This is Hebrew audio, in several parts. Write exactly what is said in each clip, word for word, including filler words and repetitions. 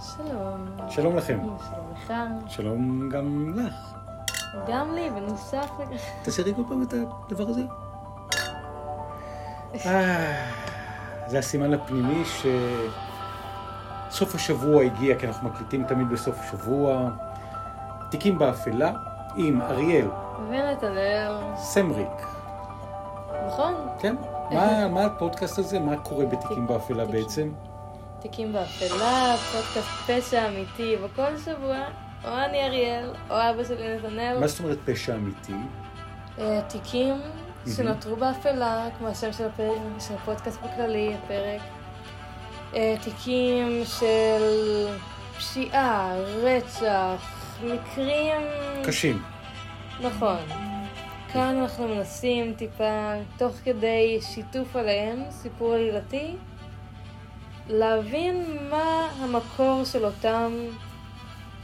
שלום. שלום לכם. שלום לכם. שלום גם לך. גם לי, ונוסף לכך. תשארי כל פעם את הדבר הזה. זה הסימן הפנימי שסוף השבוע הגיע, כי אנחנו מקליטים תמיד בסוף השבוע. תיקים באפלה עם אריאל. ונתנאל. סמריק. נכון? כן. מה הפודקאסט הזה? מה קורה בתיקים באפלה בעצם? תיקים באפלה, פודקאסט פשע אמיתי, וכל שבוע או אני אריאל או אבא שלי נתנאל. מה זאת אומרת פשע אמיתי? תיקים שנותרו באפלה, כמו השם של הפרק, של הפודקאסט בכללי, הפרק. תיקים של פשיעה, רצח, מקרים... קשים. נכון. כאן אנחנו מנסים טיפה, תוך כדי שיתוף עליהם, סיפור עלילתי, להבין מה המקור של אותם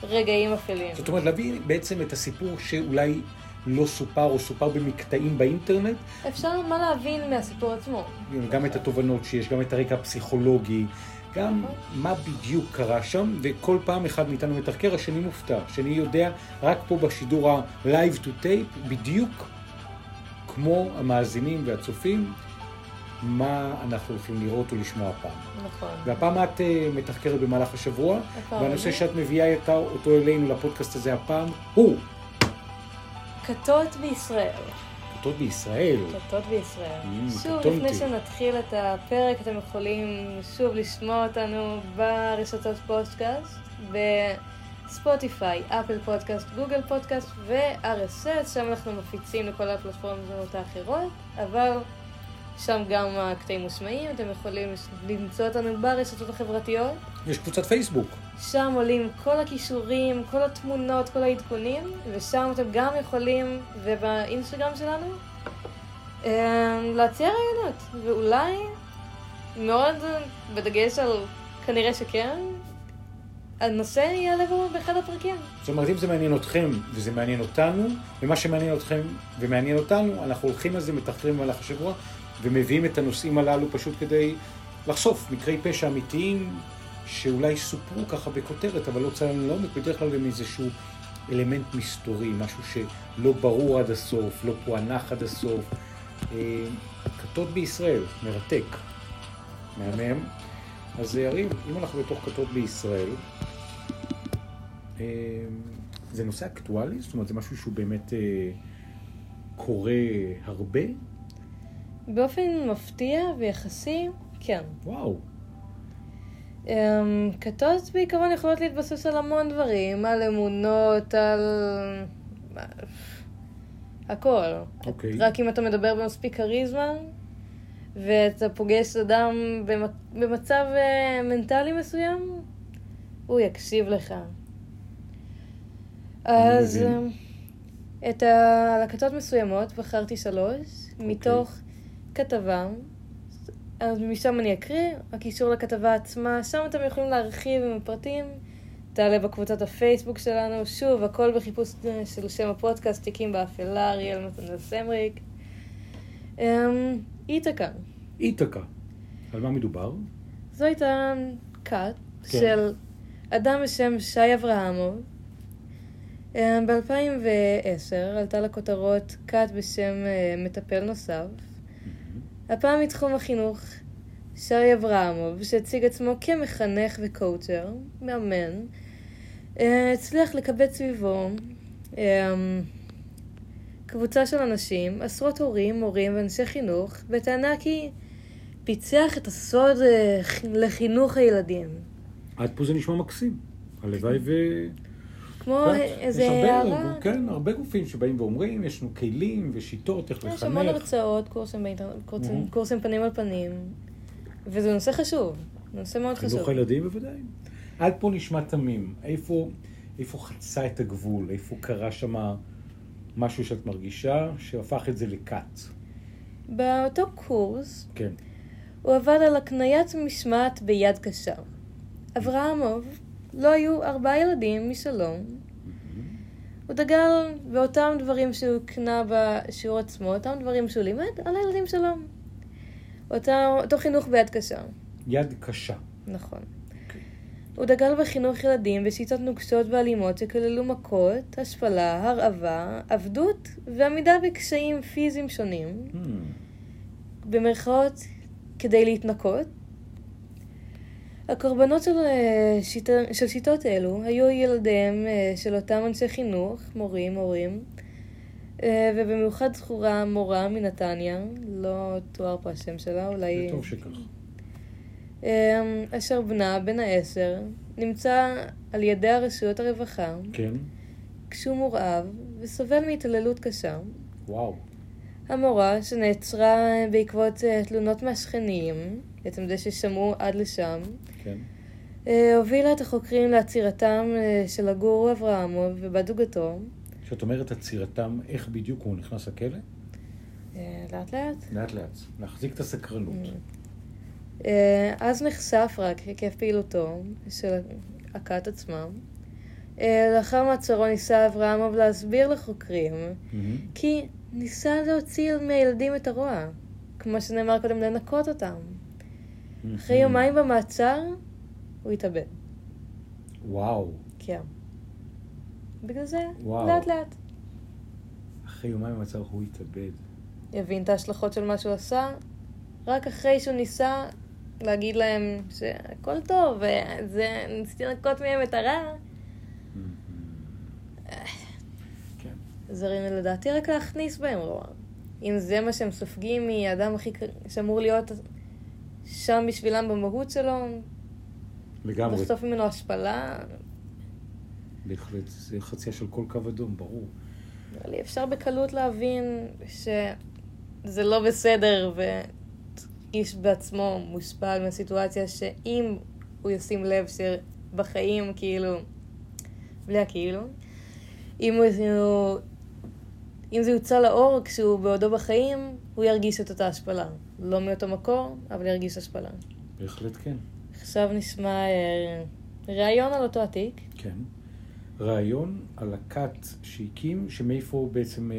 רגעים אפלים. זאת אומרת, להבין בעצם את הסיפור שאולי לא סופר או סופר במקטעים באינטרנט. אפשר מה להבין מהסיפור עצמו. גם את התובנות שיש, גם את הרקע הפסיכולוגי, גם מה בדיוק קרה שם, וכל פעם אחד מאיתנו מתחקר, השני מופתע, שאני יודע רק פה בשידור ה-Live to Tape, בדיוק כמו המאזינים והצופים, מה אנחנו הולכים לראות ולשמוע הפעם. נכון. והפעם את מתחקרת במהלך השבוע, והנושא שאת מביאה אותו אלינו לפודקאסט הזה הפעם הוא... כתות בישראל. כתות בישראל? כתות בישראל. שוב, לפני שנתחיל את הפרק, אתם יכולים שוב לשמוע אותנו ברשתות פודקאסט, בספוטיפיי, אפל פודקאסט, גוגל פודקאסט ו-אר אס אס, שם אנחנו מפיצים לכל הפלטפורמות האחרות, אבל... שם גם הקטעים מושמעים, אתם יכולים למצוא אותנו ברשתות החברתיות. יש קבוצת פייסבוק. שם עולים כל הכישורים, כל התמונות, כל העדכונים, ושם אתם גם יכולים, ובאינסטגרם שלנו, להציע רעיונות. ואולי, מאוד בדגש על כנראה שכן, הנושא יעלה באחד הפרקים. זאת אומרת, אם זה מעניין אתכם וזה מעניין אותנו, ומה שמעניין אתכם ומעניין אותנו, אנחנו הולכים על זה, מתחקרים במהלך השבוע, ומביאים את הנושאים הללו פשוט כדי לחשוף מקרי פשע אמיתיים שאולי סופרו ככה בכותרת, אבל לא צא לנו לעומק, בדרך כלל גם איזשהו אלמנט מסתורי, משהו שלא ברור עד הסוף, לא פוענח עד הסוף. כתות בישראל, מרתק, מהמם. אז אריאל, אם אנחנו בתוך כתות בישראל, זה נושא אקטואלי? זאת אומרת, זה משהו שהוא באמת קורה הרבה? באופן מפתיע ויחסי, כן. וואו. כתות בעיקרון יכולות להתבסס על המון דברים, על אמונות, על... הכל. אוקיי. רק אם אתה מדבר במספיק כריזמה, ואתה פוגש אדם במצב מנטלי מסוים, הוא יקשיב לך. אז את הכתות מסוימות בחרתי שלוש, מתוך... כתבה, אז משם אני אקריא, הקישור לכתבה עצמה, שם אתם יכולים להרחיב עם הפרטים, תעלה בקבוצת הפייסבוק שלנו, שוב, הכל בחיפוש של שם הפודקאסט, תיקים באפלה, אריאל נתנאל סמריק. איתקה. איתקה. על מה מדובר? זו הייתה כת של אדם בשם שי אברהמוב. ב-אלפיים ועשר עלתה לכותרות כת בשם מטפל נוסף. הפעם מתחום החינוך, שרי אברהמוב, שהציג עצמו כמחנך וקואוצ'ר, מאמן, הצליח לקבץ סביבו קבוצה של אנשים, עשרות הורים, מורים ואנשי חינוך, בטענה כי פיצח את הסוד לחינוך הילדים. עד פה זה נשמע מקסים, הלוואי ו... כמו איזה הערה. כן, הרבה גופים שבאים ואומרים, יש לנו כלים ושיטות, איך לחנך. יש המון הרצאות, קורסים פנים על פנים, וזה נושא חשוב, נושא מאוד חשוב. חינוך הילדים בוודאי. עד פה נשמע תמים, איפה חצה את הגבול, איפה קרה שם משהו שאת מרגישה, שהפך את זה לכת. באותו קורס, הוא עבד על הקניית משמעת ביד קשה. אברהמוב, לא היו ארבעה ילדים משלום. הוא דגל באותם דברים שהוא קנה בשיעור עצמו, אותם דברים שהוא לימד על הילדים שלום. אותו חינוך ביד קשה. יד קשה. נכון. הוא דגל בחינוך ילדים בשיטות נוקשות ואלימות שכללו מכות, השפלה, הרעבה, עבדות ועמידה בקשיים פיזיים שונים, hmm. במרכאות כדי להתנקות. הקורבנות של, שיט... של שיטות אלו היו ילדיהם של אותם אנשי חינוך, מורים, הורים, ובמיוחד זכורה מורה מנתניה, לא תואר פה השם שלה, אולי... טוב שכך. אשר בנה בן העשר נמצא על ידי הרשויות הרווחה, כן, כשהוא מורעב וסובל מהתעללות קשה. וואו. המורה שנעצרה בעקבות תלונות מהשכנים, בעצם זה ששמעו עד לשם, כן, הובילה את החוקרים לעצירתם של הגורו אברהמוב ובת זוגתו. כשאת אומרת עצירתם, איך בדיוק הוא נכנס לכלא? לאט לאט. לאט לאט, להחזיק את הסקרנות. אז נחשף רק היקף פעילותו של הכת עצמם. לאחר מעצרו ניסה אברהמוב להסביר לחוקרים mm-hmm. כי ניסה להוציא מהילדים את הרוע, כמו שנאמר קודם, לנקות אותם. Mm-hmm. אחרי יומיים במעצר הוא התאבד. וואו. כן. בגלל זה, וואו. לאט לאט. אחרי יומיים במעצר הוא התאבד. יבין את ההשלכות של מה שהוא עשה, רק אחרי שהוא ניסה להגיד להם שהכל טוב, וזה ניסיתי לנקות מהם את הרע. כן. זה רימה לדעתי רק להכניס בהם רוע. אם זה מה שהם סופגים מאדם הכי שאמור להיות שם בשבילם במהות שלו. לגמרי. לחטוף ממנו השפלה. בהחלט, זה חצייה של כל קו אדום, ברור. אבל אי אפשר בקלות להבין שזה לא בסדר ו... איש בעצמו מושפל מהסיטואציה שאם הוא ישים לב שבחיים, כאילו, בלי הכאילו, אם, הוא, אם זה יוצא לאור כשהוא בעודו בחיים, הוא ירגיש את אותה השפלה. לא מאותו מקור, אבל ירגיש השפלה. בהחלט כן. עכשיו נשמע רעיון על אותו עתיק. כן. רעיון על הכת שהקים, שמאיפה בעצם,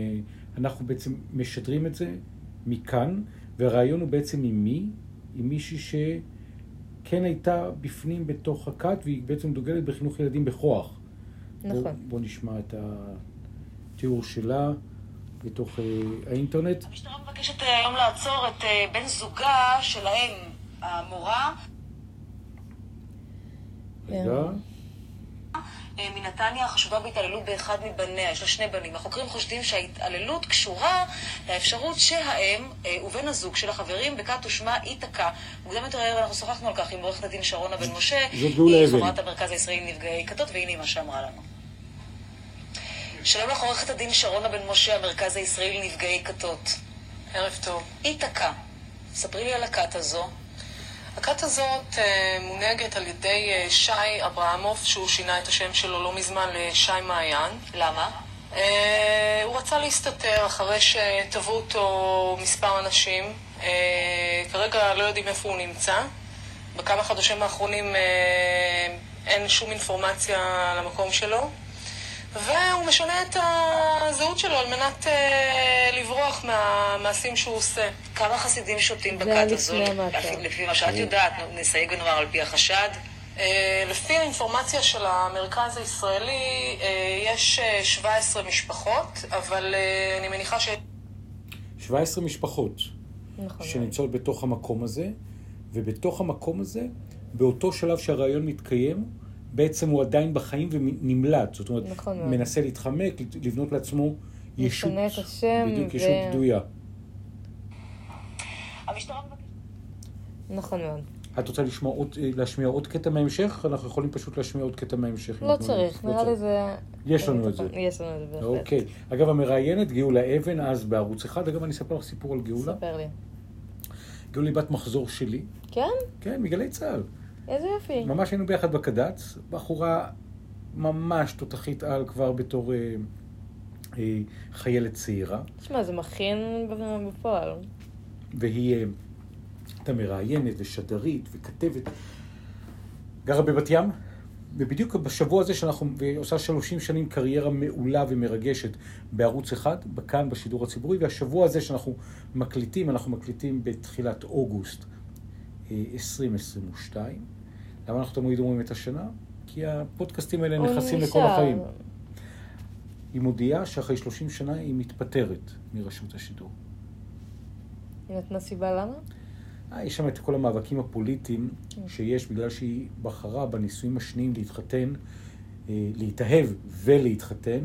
אנחנו בעצם משדרים את זה מכאן, והרעיון הוא בעצם עם מי? עם מישהי שכן הייתה בפנים בתוך הכת, והיא בעצם דוגלת בחינוך ילדים בכוח. נכון. בוא, בוא נשמע את התיאור שלה בתוך אה, האינטרנט. המשטרה מבקשת היום לעצור את אה, בן זוגה שלהם, המורה. רגע. מנתניה החשובה בהתעללות באחד מבניה, יש לה שני בנים. החוקרים חושדים שההתעללות קשורה לאפשרות שהאם ובן הזוג של החברים בכת ושמה איתקה. מוקדם יותר הערב אנחנו שוחחנו על כך עם עורכת הדין שרון בן משה, היא חברת המרכז הישראלי נפגעי כתות, והנה מה שאמרה לנו. שלום לך עורכת הדין שרון בן משה, המרכז הישראלי נפגעי כתות. ערב טוב. איתקה, ספרי לי על הכת הזו. הכת הזאת מונהגת על ידי שי אברהמוב, שהוא שינה את השם שלו לא מזמן לשי מעיין. למה? הוא רצה להסתתר אחרי שטבעו אותו מספר אנשים. כרגע לא יודעים איפה הוא נמצא. בכמה חודשים האחרונים אין שום אינפורמציה על המקום שלו. והוא משנה את הזהות שלו על מנת לברוח מהמעשים שהוא עושה. כמה חסידים שותים בכת הזו? לפי מה שאת יודעת, נסייג ונאמר על פי החשד. לפי האינפורמציה של המרכז הישראלי, יש שבע עשרה משפחות, אבל אני מניחה ש... שבע עשרה משפחות שנמצאות בתוך המקום הזה, ובתוך המקום הזה, באותו שלב שהרעיון מתקיים, בעצם הוא עדיין בחיים ונמלט, זאת אומרת, נכון, מנסה להתחמק, לבנות לעצמו ישות, בדיוק ישות ו... בדויה. נכון מאוד. את רוצה לשמוע עוד, להשמיע עוד קטע מההמשך? אנחנו יכולים פשוט להשמיע עוד קטע מההמשך. לא צריך, נראה לי זה... יש לנו את זה. יש לנו את זה. אוקיי. אגב, המראיינת, גאולה אבן, אז בערוץ אחד, אגב, אני אספר לך סיפור על גאולה. ספר לי. גאולה היא בת מחזור שלי. כן? כן, מגלי צהל. איזה יופי. ממש היינו ביחד בקד"צ, בחורה ממש תותחית על כבר בתור אה, אה, חיילת צעירה. תשמע, זה מכין בפועל. והיא אה, הייתה מראיינת ושדרית וכתבת, גרה בבת ים, ובדיוק בשבוע הזה שאנחנו, ועושה שלושים שנים קריירה מעולה ומרגשת בערוץ אחד, כאן בשידור הציבורי, והשבוע הזה שאנחנו מקליטים, אנחנו מקליטים בתחילת אוגוסט עשרים עשרים ושתיים, למה אנחנו תמיד אומרים את השנה? כי הפודקאסטים האלה נכנסים לכל החיים. היא מודיעה שאחרי שלושים שנה היא מתפטרת מרשות השידור. היא נתנה סיבה למה? יש שם את כל המאבקים הפוליטיים שיש, בגלל שהיא בחרה בנישואים השניים להתחתן, להתאהב ולהתחתן,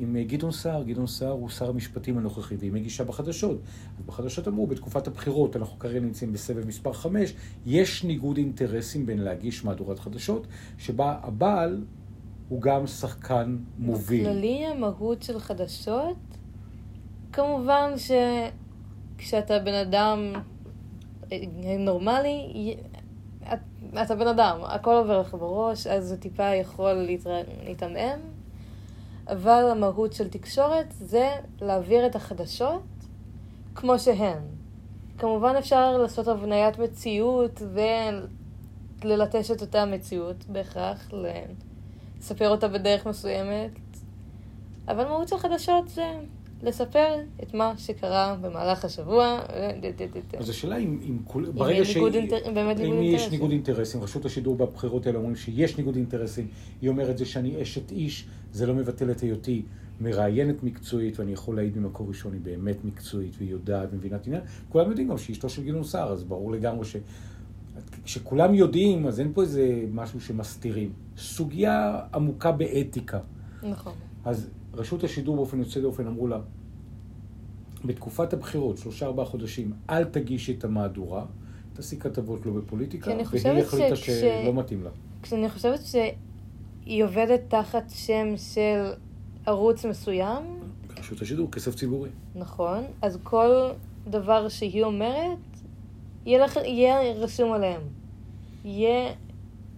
עם גדעון סער. גדעון סער הוא שר המשפטים הנוכחי, והיא מגישה בחדשות. בחדשות אמרו, בתקופת הבחירות, אנחנו כרגע נמצאים בסבב מספר חמש, יש ניגוד אינטרסים בין להגיש מהדורת חדשות, שבה הבעל הוא גם שחקן מוביל. בכללי המהות של חדשות, כמובן שכשאתה בן אדם נורמלי, אתה בן אדם, הכל עובר לך בראש, אז זה טיפה יכול להתעמם, אבל המהות של תקשורת זה להעביר את החדשות כמו שהן. כמובן אפשר לעשות הבניית מציאות וללטש את אותה מציאות בהכרח, לספר אותה בדרך מסוימת, אבל המהות של חדשות זה לספר את מה שקרה במהלך השבוע. אז השאלה אם ברגע שיש ניגוד אינטרסים, רשות השידור בבחירות האלה אומרים שיש ניגוד אינטרסים, היא אומרת זה שאני אשת איש, זה לא מבטל את היותי מראיינת מקצועית, ואני יכול להעיד ממקור ראשון, היא באמת מקצועית, והיא יודעת ומבינת עניין. כולם יודעים גם שהיא אשתו של גדעון סער, אז ברור לגמרי ש... כשכולם יודעים, אז אין פה איזה משהו שמסתירים. סוגיה עמוקה באתיקה. נכון. אז רשות השידור באופן יוצא דופן אמרו לה, בתקופת הבחירות, שלושה ארבעה חודשים, אל תגישי את המהדורה, תעשי כתבות לא בפוליטיקה, והיא החליטה ש... שלא מתאים לה. כשאני חושבת שהיא עובדת תחת שם של ערוץ מסוים. ברשות השידור, כסף ציבורי. נכון, אז כל דבר שהיא אומרת, יהיה, לח... יהיה רשום עליהם. יהיה...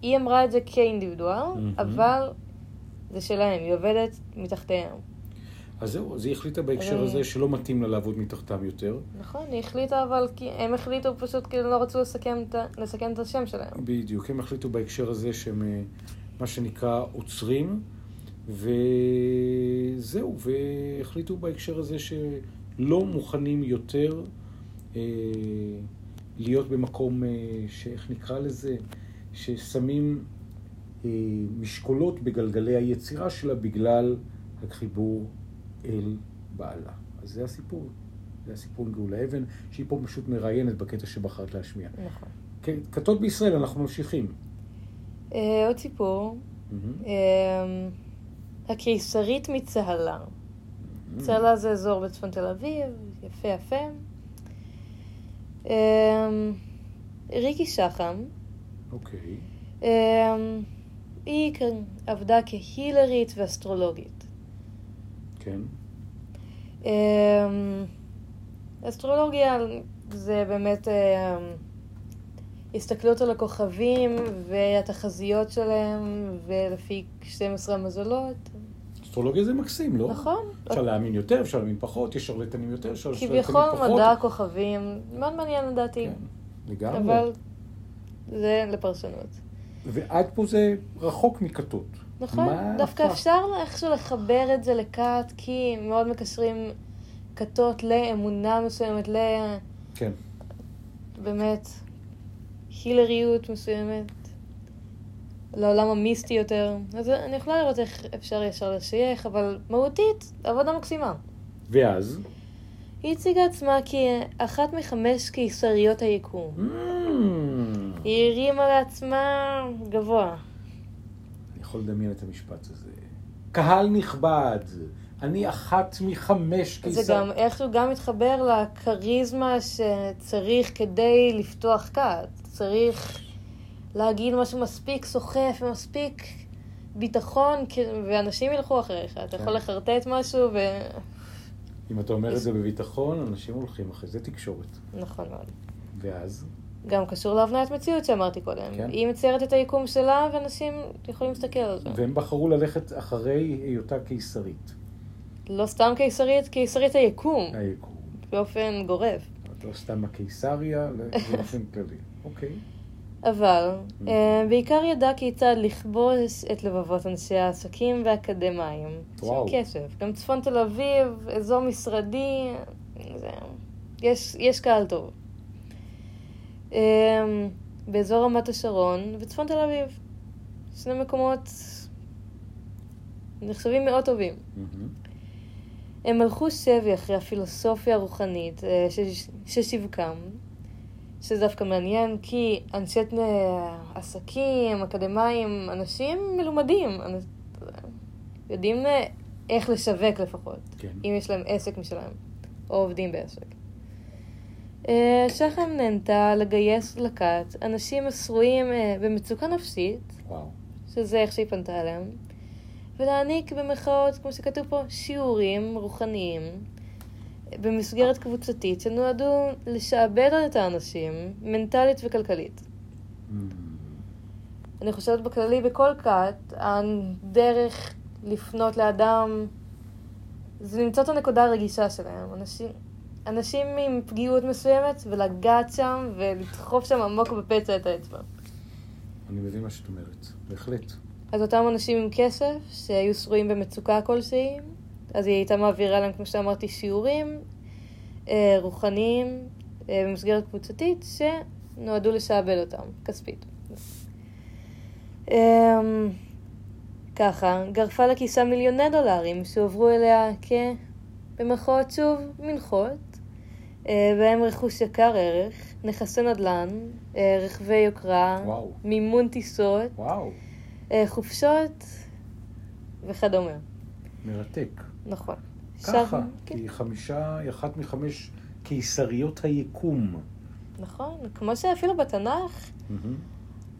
היא אמרה את זה כאינדיבידואל, mm-hmm. אבל... זה שלהם, היא עובדת מתחתיהם. אז זהו, אז היא החליטה בהקשר הזה שלא מתאים לה לעבוד מתחתם יותר. נכון, היא החליטה, אבל הם החליטו פשוט כי לא רצו לסכן את השם שלהם. בדיוק, הם החליטו בהקשר הזה שהם מה שנקרא עוצרים, וזהו, והחליטו בהקשר הזה שלא מוכנים יותר להיות במקום שאיך נקרא לזה, ששמים משקולות בגלגלי היצירה שלה בגלל החיבור אל בעלה. אז זה הסיפור. זה הסיפור גאולה אבן, שהיא פה פשוט מראיינת בקטע שבחרת להשמיע. נכון. כתות בישראל, אנחנו ממשיכים. עוד סיפור. הקיסרית מצהלה. צהלה זה אזור בצפון תל אביב, יפה יפה. ריקי שחם. אוקיי. היא עבדה כהילרית ואסטרולוגית. כן. אסטרולוגיה זה באמת הסתכלות על הכוכבים והתחזיות שלהם ולפי שתים עשרה מזלות. אסטרולוגיה זה מקסים, לא? נכון. אפשר להאמין יותר, אפשר להאמין פחות, יש שרלטנים יותר, אפשר להאמין פחות. כביכול מדע הכוכבים, מאוד מעניין לדעתי. כן, לגמרי. אבל זה לפרשנות. ועד פה זה רחוק מכתות. נכון, דווקא הפך? אפשר איכשהו לחבר את זה לכת, כי מאוד מקשרים כתות לאמונה מסוימת, ל... כן. באמת, הילריות מסוימת, לעולם המיסטי יותר. אז אני יכולה לראות איך אפשר ישר לשייך, אבל מהותית, עבודה מקסימה. ואז? היא הציגה עצמה כאחת מחמש קיסריות היקום. היא הרימה לעצמה גבוה. אני יכול לדמיין את המשפט הזה. קהל נכבד, אני אחת מחמש קיסר. זה גם איכשהו גם מתחבר לקריזמה שצריך כדי לפתוח כת. צריך להגיד משהו מספיק סוחף ומספיק ביטחון, ואנשים ילכו אחריך. אתה יכול לחרטט משהו ו... אם אתה אומר את זה בביטחון, אנשים הולכים אחרי זה תקשורת. נכון מאוד. ואז? גם קשור להבניית מציאות שאמרתי קודם. כן. היא מציירת את היקום שלה, ואנשים יכולים להסתכל על זה. והם בחרו ללכת אחרי היותה קיסרית. לא סתם קיסרית, קיסרית היקום. היקום. באופן גורף. לא סתם הקיסריה, באופן כללי. אוקיי. אבל, בעיקר ידע כיצד לכבוש את לבבות אנשי העסקים והאקדמיים. וואו. שם קשב. גם צפון תל אביב, אזור משרדי, זה... יש, יש קהל טוב. באזור רמת השרון וצפון תל אביב. שני מקומות נחשבים מאוד טובים. Mm-hmm. הם הלכו שבי אחרי הפילוסופיה הרוחנית ששיווקם, שזה דווקא מעניין, כי אנשי עסקים, אקדמיים, אנשים מלומדים, יודעים איך לשווק לפחות, כן. אם יש להם עסק משלהם, או עובדים בעסק. שחם נהנתה לגייס לקט אנשים מסרועים במצוקה נפשית, וואו. שזה איך שהיא פנתה עליהם, ולהעניק במרכאות, כמו שכתוב פה, שיעורים רוחניים במסגרת קבוצתית שנועדו לשעבד את האנשים מנטלית וכלכלית. Mm-hmm. אני חושבת בכללי בכל כת, הדרך לפנות לאדם זה למצוא את הנקודה הרגישה שלהם. אנשים, אנשים עם פגיעות מסוימת ולגעת שם ולדחוף שם עמוק בפצע את האצבע. אני מבין מה שאת אומרת, בהחלט. אז אותם אנשים עם כסף, שהיו שרויים במצוקה כלשהי, אז היא הייתה מעבירה להם, כמו שאמרתי, שיעורים אה, רוחניים אה, במסגרת קבוצתית, שנועדו לשעבל אותם, כספית. אה, ככה, גרפה לכיסה מיליוני דולרים שעוברו אליה כבמרכאות שוב מנחות, אה, בהם רכוש יקר ערך, נכסי נדל"ן, אה, רכבי יוקרה, וואו. מימון טיסות, וואו. חופשות וכדומה. מרתק. נכון. ככה, כי היא חמישה, היא אחת מחמש קיסריות היקום. נכון, כמו שאפילו בתנ"ך,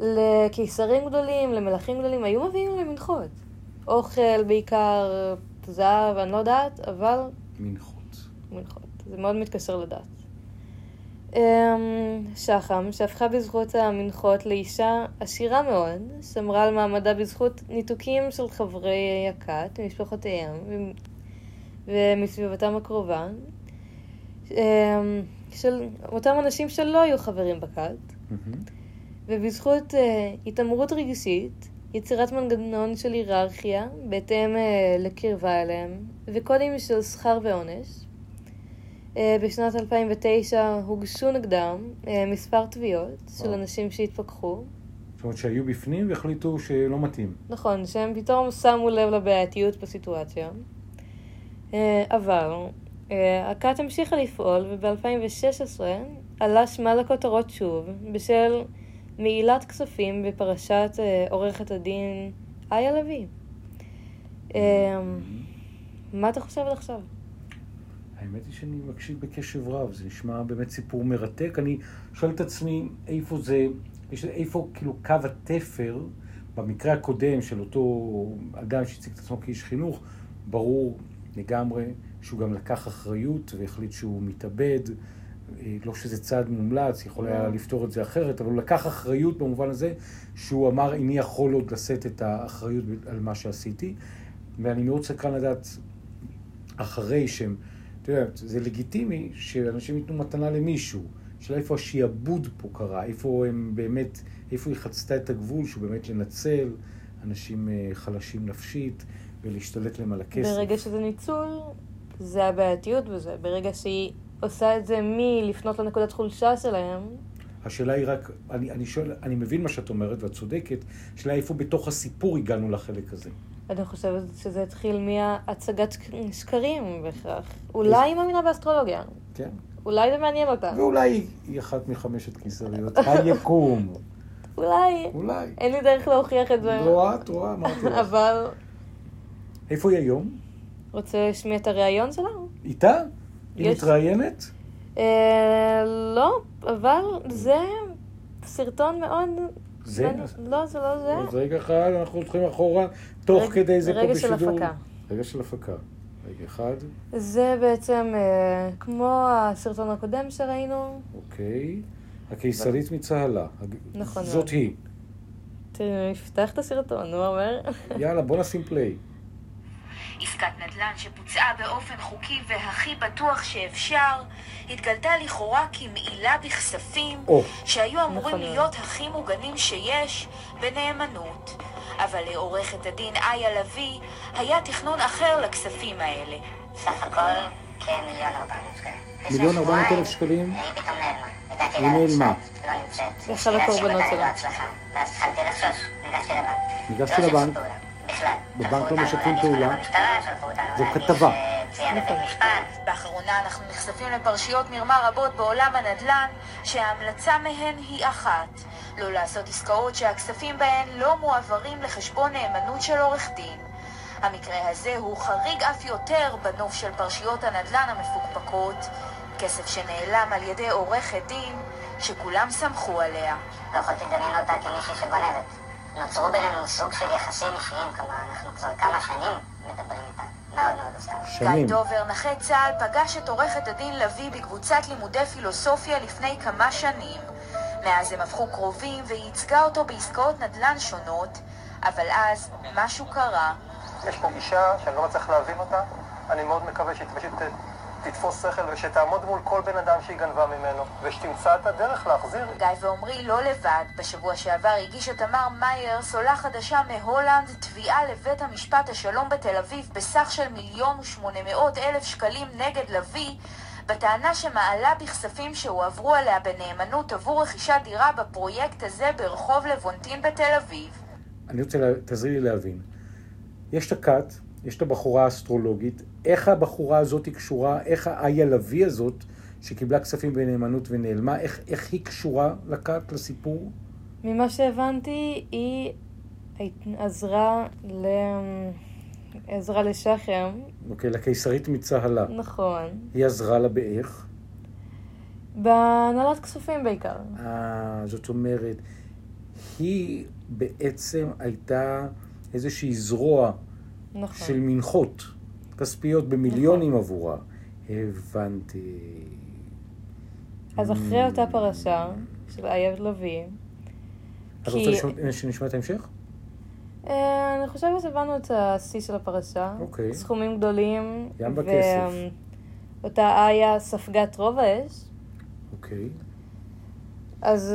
לקיסרים גדולים, למלכים גדולים, היו מביאים למנחות. אוכל, בעיקר זהב, אני לא יודעת, אבל... מנחות. מנחות. זה מאוד מתקשר לדעת. שחם, שהפכה בזכות המנחות לאישה עשירה מאוד, שמרה על מעמדה בזכות ניתוקים של חברי הכת, משפחותיהם ומסביבתם הקרובה, של אותם אנשים שלא היו חברים בכת, ובזכות התעמרות רגישית, יצירת מנגנון של היררכיה בהתאם לקרבה אליהם, וקודים של שכר ועונש. בשנת אלפיים ותשע הוגשו נגדם מספר תביעות של אנשים שהתפקחו. זאת אומרת שהיו בפנים והחליטו שלא מתאים. נכון, שהם פתאום שמו לב לבעייתיות בסיטואציה. אבל הכת המשיכה לפעול, וב-אלפיים ושש עשרה עלה שמה לכותרות שוב בשל מעילת כספים בפרשת עורכת הדין איה לוי. מה אתה חושב על עכשיו? האמת היא שאני מקשיב בקשב רב, זה נשמע באמת סיפור מרתק. אני שואל את עצמי איפה זה, איפה כאילו קו התפר, במקרה הקודם של אותו אדם שהציג את עצמו כאיש חינוך, ברור לגמרי שהוא גם לקח אחריות והחליט שהוא מתאבד, לא שזה צעד מומלץ, יכול היה לפתור את זה אחרת, אבל הוא לקח אחריות במובן הזה שהוא אמר, איני יכול עוד לשאת את האחריות על מה שעשיתי, ואני מאוד סקרן לדעת אחרי שהם, אתה יודע, זה לגיטימי שאנשים ייתנו מתנה למישהו, של איפה השיעבוד פה קרה, איפה הם באמת, איפה היא חצתה את הגבול, שהוא באמת לנצל אנשים חלשים נפשית ולהשתלט להם על הכסף. ברגע שזה ניצול, זה הבעייתיות בזה. ברגע שהיא עושה את זה מלפנות לנקודת חולשה שלהם. השאלה היא רק, אני, אני שואל, אני מבין מה שאת אומרת ואת צודקת, השאלה איפה בתוך הסיפור הגענו לחלק הזה. אני חושבת שזה התחיל מהצגת שקרים בהכרח. אולי היא מאמינה באסטרולוגיה. כן. אולי זה מעניין אותה. ואולי היא אחת מחמשת קיסריות. היקום. אולי. אולי. אין לי דרך להוכיח את זה. רואה, רואה, אמרתי לך. אבל... איפה היא היום? רוצה לשמיע את הראיון שלה? איתה? היא מתראיינת? לא, אבל זה סרטון מאוד... זה? לא, זה לא זה. אז רגע אחד, אנחנו הולכים אחורה, תוך כדי זה פה בשידור. רגע של הפקה. רגע של הפקה. רגע אחד. זה בעצם כמו הסרטון הקודם שראינו. אוקיי. הקיסרית מצהלה. נכון. זאת היא. תפתח את הסרטון, הוא אומר. יאללה, בוא נשים פליי. עסקת נדל"ן שבוצעה באופן חוקי והכי בטוח שאפשר התגלתה לכאורה כמעילה בכספים שהיו אמורים להיות הכי מוגנים שיש בנאמנות, אבל לעורכת הדין איה לוי היה תכנון אחר לכספים האלה. סך הכל כן, מיליון ארבע מאות שקלים. מיליון ארבע מאות אלף שקלים? היא פתאום נעלמה. היא נעלמה. לא נמצאת. הוא עושה לקורבנות שלה. ואז התחלתי לחשוש, ניגשתי לבנק. ניגשתי לבנק? בכלל. בבנק לא משתפים פעולה? זו כתבה. באחרונה אנחנו נחשפים לפרשיות מרמה רבות בעולם הנדל"ן שההמלצה מהן היא אחת: לא לעשות עסקאות שהכספים בהן לא מועברים לחשבון נאמנות של עורך דין. המקרה הזה הוא חריג אף יותר בנוף של פרשיות הנדל"ן המפוקפקות, כסף שנעלם על ידי עורכת דין שכולם סמכו עליה. לא יכולתי לדמיין אותה כמישהי שגונבת. נוצרו בינינו סוג של יחסים אישיים, כלומר אנחנו כבר כמה שנים מדברים איתה. גיא דובר, נכה צה"ל, פגש את עורכת הדין לוי בקבוצת לימודי פילוסופיה לפני כמה שנים. מאז הם הפכו קרובים והיא ייצגה אותו בעסקאות נדל"ן שונות, אבל אז משהו קרה. יש פה גישה שאני לא מצליח להבין אותה. אני מאוד מקווה שתתפוס שכל ושתעמוד מול כל בן אדם שהיא גנבה ממנו ושתמצא את הדרך להחזיר. גיא ואומרי לא לבד. בשבוע שעבר הגישה תמר מיירס, עולה חדשה מהולנד, תביעה לבית המשפט השלום בתל אביב בסך של מיליון ושמונה מאות אלף שקלים נגד לוי, בטענה שמעלה בכספים שהועברו עליה בנאמנות עבור רכישת דירה בפרויקט הזה ברחוב לבונטין בתל אביב. אני רוצה תעזרי לי להבין. יש את הכת, יש את הבחורה האסטרולוגית, איך הבחורה הזאת היא קשורה, איך האיה לוי הזאת שקיבלה כספים בנאמנות ונעלמה, איך, איך היא קשורה לכת, לסיפור? ממה שהבנתי, היא עזרה, ל... עזרה לשחם. אוקיי, לקיסרית מצהלה. נכון. היא עזרה לה באיך? בהנהלת כספים בעיקר. אה, זאת אומרת, היא בעצם הייתה איזושהי זרוע, נכון, של מנחות כספיות במיליונים, נכון, עבורה. הבנתי. אז אחרי אותה פרשה של איה לוי, אז כי... רוצה שנשמע את ההמשך? אה, אני חושבת שבנו את השיא של הפרשה. אוקיי. סכומים גדולים. ים בכסף. ואותה איה ספגת רוב האש. אוקיי. אז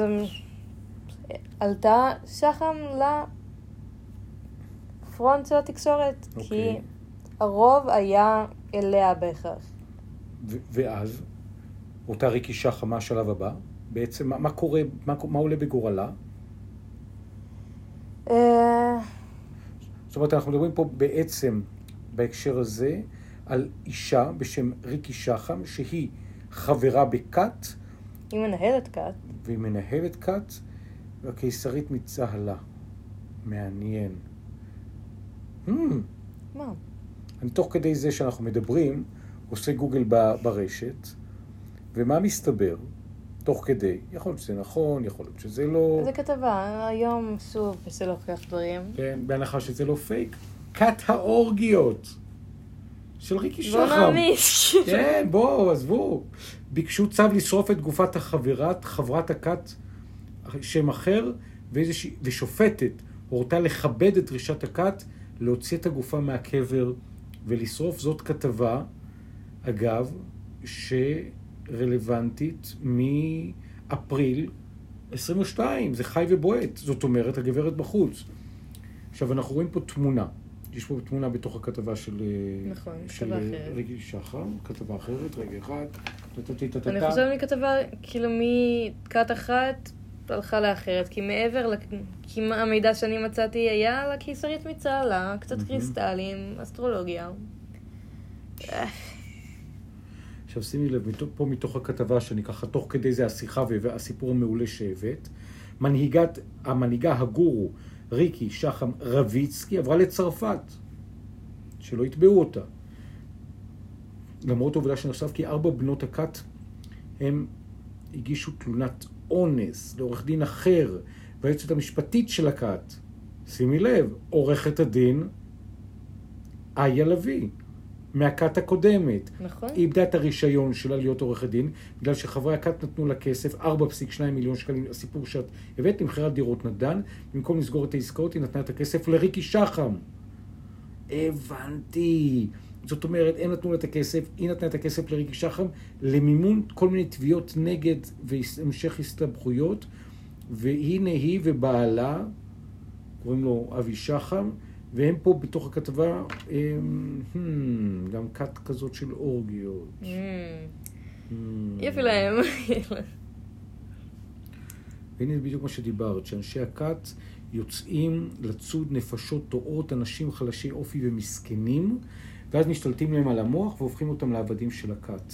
עלתה שחם לה... פרונט של התקשורת, okay. כי הרוב היה אליה בהכרח. ו- ואז, אותה ריקי שחם, מה השלב הבא? בעצם, מה, מה קורה, מה, מה עולה בגורלה? Uh... זאת אומרת, אנחנו מדברים פה בעצם, בהקשר הזה, על אישה בשם ריקי שחם, שהיא חברה בכת. היא מנהלת כת. והיא מנהלת כת, והקיסרית מצהלה. מעניין. מה? אני תוך כדי זה שאנחנו מדברים, עושה גוגל ברשת, ומה מסתבר? תוך כדי, יכול להיות שזה נכון, יכול להיות שזה לא... זה כתבה, היום שוב, זה לא כך דברים. כן, בהנחה שזה לא פייק. כת האורגיות של ריקי שחם. בוא נמיש. כן, בואו, עזבו. ביקשו צו לשרוף את גופת החברת, חברת הכת, שם אחר, ושופטת, הורתה לכבד את דרישת הכת, להוציא את הגופה מהקבר ולשרוף. זאת כתבה, אגב, שרלוונטית מאפריל עשרים ושתיים, זה חי ובועט, זאת אומרת, הגברת בחוץ. עכשיו, אנחנו רואים פה תמונה, יש פה תמונה בתוך הכתבה של, נכון, של ריקי שחם, כתבה אחרת, רגע אחד. אני חושב מכתבה, כאילו מכת אחת, הלכה לאחרת, כי מעבר, כי המידע שאני מצאתי היה על הקיסרית מצהלה, קצת קריסטלים, אסטרולוגיה. עכשיו שימי לב, פה מתוך הכתבה שאני ככה, תוך כדי זה השיחה והסיפור המעולה שהבאת, מנהיגת, המנהיגה הגורו, ריקי שחם רביצקי, עברה לצרפת, שלא יתבעו אותה. למרות העובדה שנחשף כי ארבע בנות הכת, הם הגישו תלונת אונס לעורך דין אחר, והיועצת המשפטית של הכת, שימי לב, עורכת הדין איה לוי, מהכת הקודמת. נכון. היא איבדה את הרישיון שלה להיות עורכת דין, בגלל שחברי הכת נתנו לה כסף, ארבע נקודה שתיים מיליון שקלים, הסיפור שאת הבאת, למכירת דירות נדן, במקום לסגור את העסקאות, היא נתנה את הכסף לריקי שחם. הבנתי. זאת אומרת, הם נתנו לה את הכסף, היא נתנה את הכסף לריקי שחם, למימון כל מיני תביעות נגד והמשך הסתבכויות, והנה היא ובעלה, קוראים לו אבי שחם, והם פה בתוך הכתבה, גם קאט כזאת של אורגיות. יפה להם. הנה זה בדיוק מה שדיברת, שאנשי הקאט יוצאים לצוד נפשות טועות, אנשים חלשי אופי ומסכנים, ואז משתלטים להם על המוח והופכים אותם לעבדים של הקאט.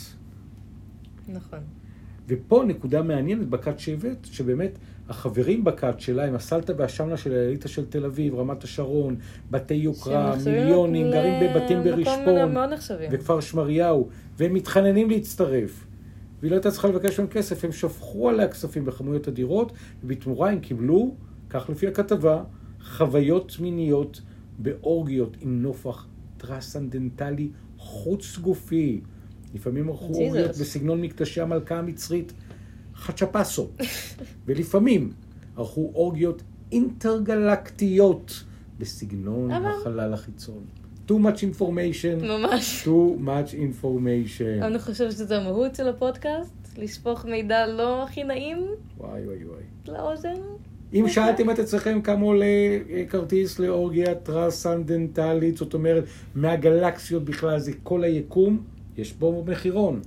נכון. ופה נקודה מעניינת בקאט שבט, שבאמת החברים בקאט שלה, עם הסלטה והשמלה של האליטה של תל אביב, רמת השרון, בתי יוקרה, מיליונים, ל... גרים בבתים ברשפון, וכפר שמריהו, והם מתחננים להצטרף. והיא לא הייתה צריכה לבקש להם כסף, הם שפכו עליה כספים בחמויות אדירות, ובתמורה הם קיבלו, כך לפי הכתבה, חוויות מיניות באורגיות עם נופח טרנסנדנטלי חוץ גופי. לפעמים ערכו אוריות בסגנון מקדשי המלכה המצרית חצ'פסו, ולפעמים ערכו אורגיות אינטרגלקטיות בסגנון החלל החיצון. too much information, ממש. too much information. אני חושב שזה המהות של הפודקאסט, לשפוך מידע לא הכי נעים. וואי וואי וואי. לאוזן. אם שאלתם את עצמכם כמה עולה כרטיס לאורגיה טרנסנדנטלית, זאת אומרת, מהגלקסיות בכלל, זה כל היקום, יש בו מחירון.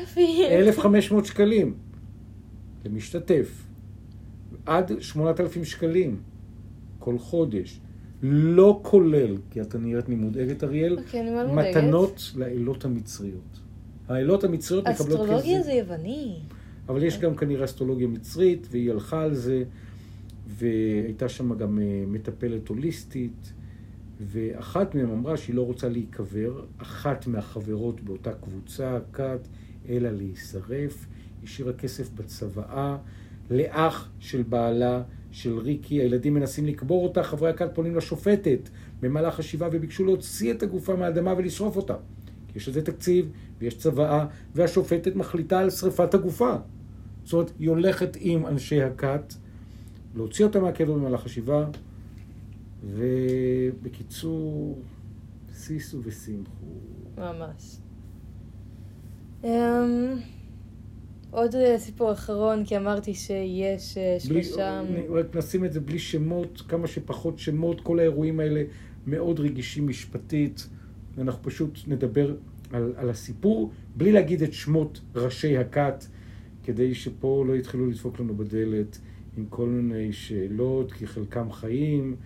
יופי. אלף וחמש מאות שקלים למשתתף, עד שמונת אלפים שקלים כל חודש, לא כולל, כי אתה נראית לי מודאגת, אריאל, okay, מתנות לאלות המצריות. האלות המצריות מקבלות כסף. אסטרולוגיה זה יווני. אבל יש גם כנראה אסטרולוגיה מצרית, והיא הלכה על זה, והייתה שם גם מטפלת הוליסטית, ואחת מהם אמרה שהיא לא רוצה להיקבר, אחת מהחברות באותה קבוצה, קאט, אלא להישרף, השאירה כסף בצוואה, לאח של בעלה, של ריקי, הילדים מנסים לקבור אותה, חברי הקאט פונים לשופטת, במהלך השבעה, וביקשו להוציא את הגופה מהאדמה ולשרוף אותה. כי יש לזה תקציב, ויש צוואה, והשופטת מחליטה על שריפת הגופה. זאת אומרת, היא הולכת עם אנשי הקאט, להוציא אותה מהקבר במהלך השבעה, ובקיצור, סיסו ושמחו. ממש. עוד סיפור אחרון, כי אמרתי שיש שלושה... רק נשים את זה בלי שמות, כמה שפחות שמות, כל האירועים האלה מאוד רגישים משפטית, ואנחנו פשוט נדבר על, על הסיפור, בלי להגיד את שמות ראשי הקאט, כדי שפה לא יתחילו לדפוק לנו בדלת עם כל מיני שאלות, כי חלקם חיים,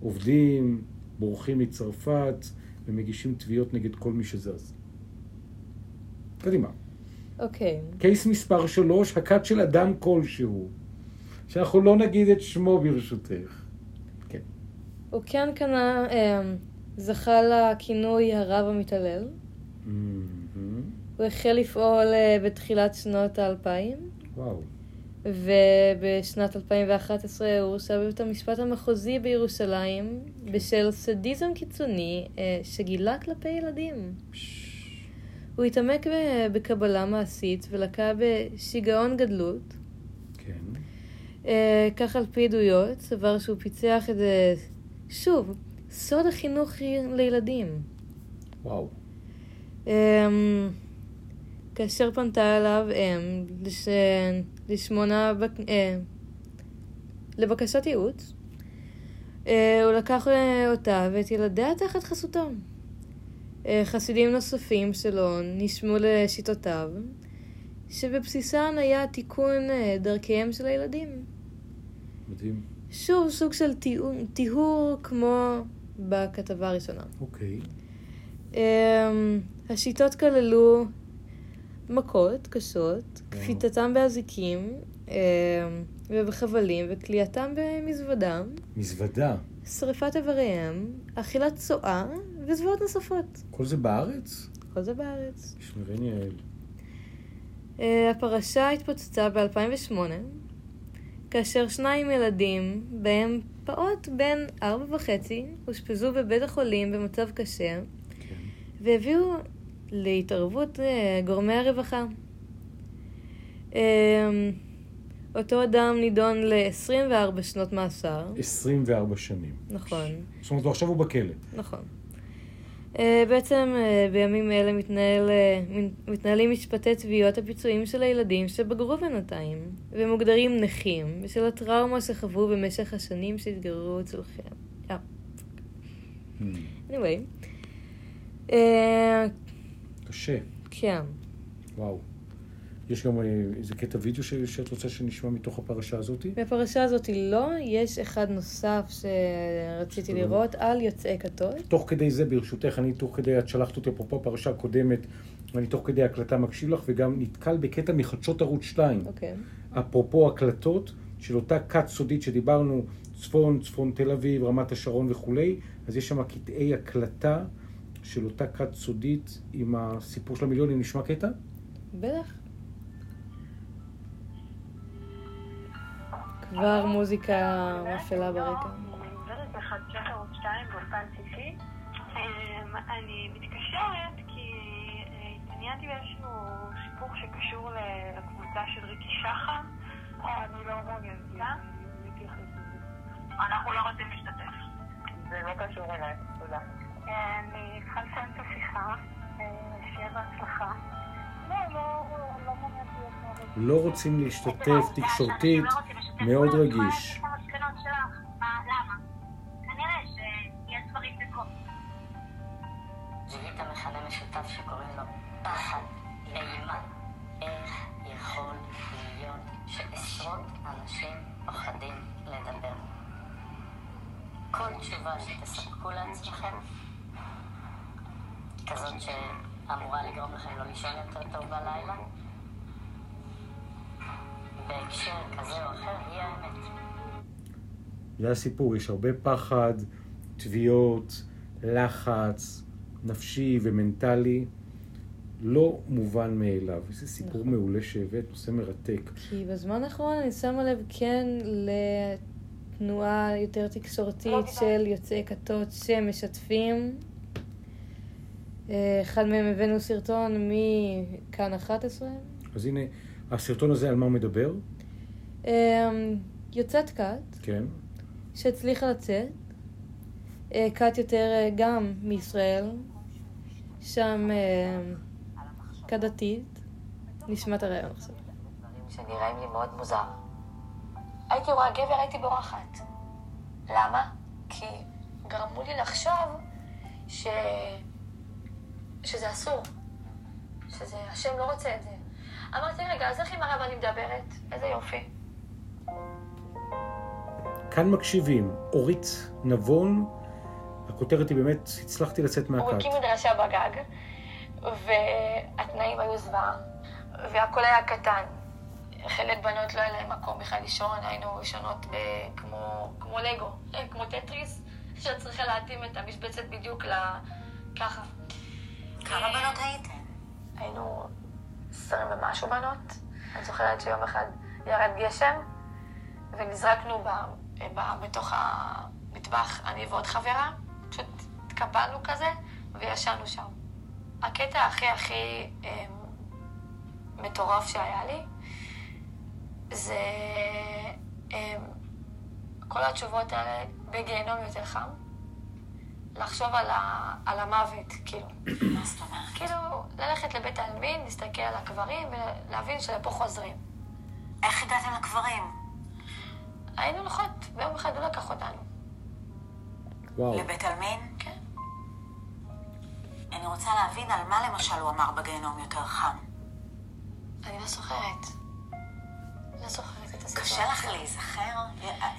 עובדים, בורחים מצרפת, ומגישים תביעות נגד כל מי שזז. קדימה. אוקיי. Okay. קייס מספר שלוש, הקאט של אדם כלשהו, שאנחנו לא נגיד את שמו ברשותך. כן. Okay. אוקיין קנה זכה לכינוי הרב המתעלל. Mm-hmm. הוא החל לפעול בתחילת שנות האלפיים. וואו. ובשנת אלפיים ואחת עשרה הוא הורשע בבית המשפט המחוזי בירושלים, בשל סדיזם קיצוני שגילה כלפי ילדים. פשש. הוא התעמק בקבלה מעשית ולקה בשיגעון גדלות. כן. כך על פי עדויות, סבר שהוא פיצח את זה, שוב, סוד החינוך לילדים. וואו. כאשר פנתה אליו אם לש... לשמונה לבקשת ייעוץ, הוא לקח אותה ואת ילדיה תחת חסותו. חסידים נוספים שלו נשמעו לשיטותיו, שבבסיסן היה תיקון דרכיהם של הילדים. מדהים. שוב, סוג של טיהור כמו בכתבה הראשונה. אוקיי. השיטות כללו מכות קשות, קפיטתם באזיקים ובחבלים וכליאתם במזוודה. מזוודה? שריפת איבריהם, אכילת צואה וזוועות נוספות. כל זה בארץ? כל זה בארץ. תשמרי יעל. Uh, הפרשה התפוצצה ב-אלפיים ושמונה, כאשר שניים ילדים, בהם פעוט בין ארבע וחצי, הושפזו בבית החולים במצב קשה, כן. והביאו להתערבות uh, גורמי הרווחה. Uh, אותו אדם נידון ל-עשרים וארבע שנות מאסר. עשרים וארבע שנים. נכון. זאת אומרת, עכשיו הוא בכלא. נכון. Uh, בעצם uh, בימים אלה מתנהל, uh, מתנהלים משפטי תביעות הפיצויים של הילדים שבגרו בינתיים, ומוגדרים נכים, בשל הטראומה שחוו במשך השנים שהתגררו אצלכם. Yeah. anyway. קשה. כן. וואו. יש גם איזה קטע וידאו שאת רוצה שנשמע מתוך הפרשה הזאת? מהפרשה הזאת לא, יש אחד נוסף שרציתי לראות על יוצאי כתות. תוך כדי זה ברשותך, אני תוך כדי, את שלחת אותי אפרופו הפרשה הקודמת, אני תוך כדי הקלטה מקשיב לך וגם נתקל בקטע מחדשות ערוץ שתיים. אוקיי. אפרופו הקלטות של אותה כת סודית שדיברנו, צפון, צפון תל אביב, רמת השרון וכולי, אז יש שם קטעי הקלטה של אותה כת סודית עם הסיפור של המיליונים. נשמע קטע? בטח. כבר מוזיקה מפעילה ברקע. מדברת בחדשות ערוץ שתיים באולפן סיפי. אני מתקשרת כי התעניינתי באיזשהו סיפור שקשור לקבוצה של ריקי שחם. אני לא מבינה. אנחנו לא רוצים להשתתף. זה לא קשור אליי, תודה. אני התחלתי את השיחה, שיהיה בהצלחה. לא, לא, לא מבינה. לא רוצים להשתתף תקשורתית. מאוד רגיש. מה המסקנות שלך? למה? כנראה שיש דברים בקום. ג'ילית המחנה משותף שקוראים לו פחד, אימה. איך יכול להיות שעשרות אנשים פוחדים לדבר? כל תשובה שתספקו לעצמכם, כזאת שאמורה לגרום לכם לא לישון יותר טוב בלילה, בהקשר כזה או אחר, היא האמת. זה הסיפור, יש הרבה פחד, תביעות, לחץ, נפשי ומנטלי, לא מובן מאליו. זה סיפור נכון. מעולה שהבאת, נושא מרתק. כי בזמן האחרון אני שמה לב כן לתנועה יותר תקשורתית של יוצאי כתות שמשתפים. אחד מהם הבאנו סרטון מכאן אחת עשרה. אז הנה, הסרטון הזה על מה הוא מדבר? יוצאת כת. כן. שהצליחה לצאת. כת יותר גם מישראל. שם כדתית. נשמעת הרעיון עכשיו. שנראים לי מאוד מוזר. הייתי רואה גבר, הייתי בורחת. למה? כי גרמו לי לחשוב ש... שזה אסור. שזה... השם לא רוצה את זה. אמרתי, רגע, אז איך עם הרב אני מדברת? איזה יופי. כאן מקשיבים, אורית נבון, הכותרת היא באמת, הצלחתי לצאת מהכת. אורקים מדרשה בגג, והתנאים היו זוועה, והכל היה קטן. חלק בנות לא היה להם מקום בכלל לישון, היינו ראשונות ב- כמו, כמו לגו, כמו טטריס, שאת צריכה להתאים את המשבצת בדיוק לככה. כמה בנות הייתן? היינו... עשרים ומשהו בנות. אני זוכרת שיום אחד ירד גשם, ונזרקנו ב, ב, בתוך המטבח, אני ועוד חברה, פשוט התקבלנו כזה, וישנו שם. הקטע הכי הכי אה, מטורף שהיה לי, זה אה, כל התשובות האלה בגיהנום יותר חם, לחשוב על, ה, על המוות, כאילו. מה זאת אומרת? כאילו, ללכת לבית העלמין, להסתכל על הקברים ולהבין שלפה חוזרים. איך הגעתם לקברים? היינו הולכות, ביום אחד הוא לקח אותנו. וואו. לבית העלמין? כן. אני רוצה להבין על מה למשל הוא אמר בגיהנום יותר חם. אני לא זוכרת. לא זוכרת את הסיפור. קשה לך להיזכר?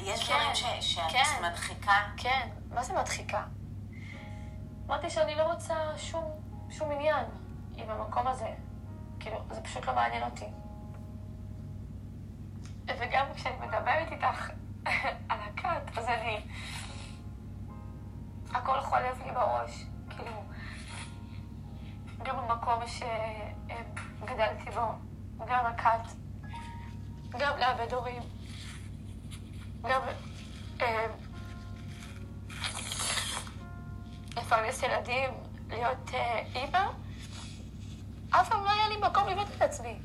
יש דברים שאת מדחיקה? כן. מה זה מדחיקה? אמרתי שאני לא רוצה שום, שום עניין עם המקום הזה. כאילו, זה פשוט לא מעניין אותי. וגם כשאני מדברת איתך על הכת, אז אני... הכל חולף לי בראש. כאילו, גם במקום שגדלתי בו, גם הכת, גם לאבד הורים, גם... לפרנס ילדים, להיות אימא, אף פעם לא היה לי מקום לבנות את עצמי.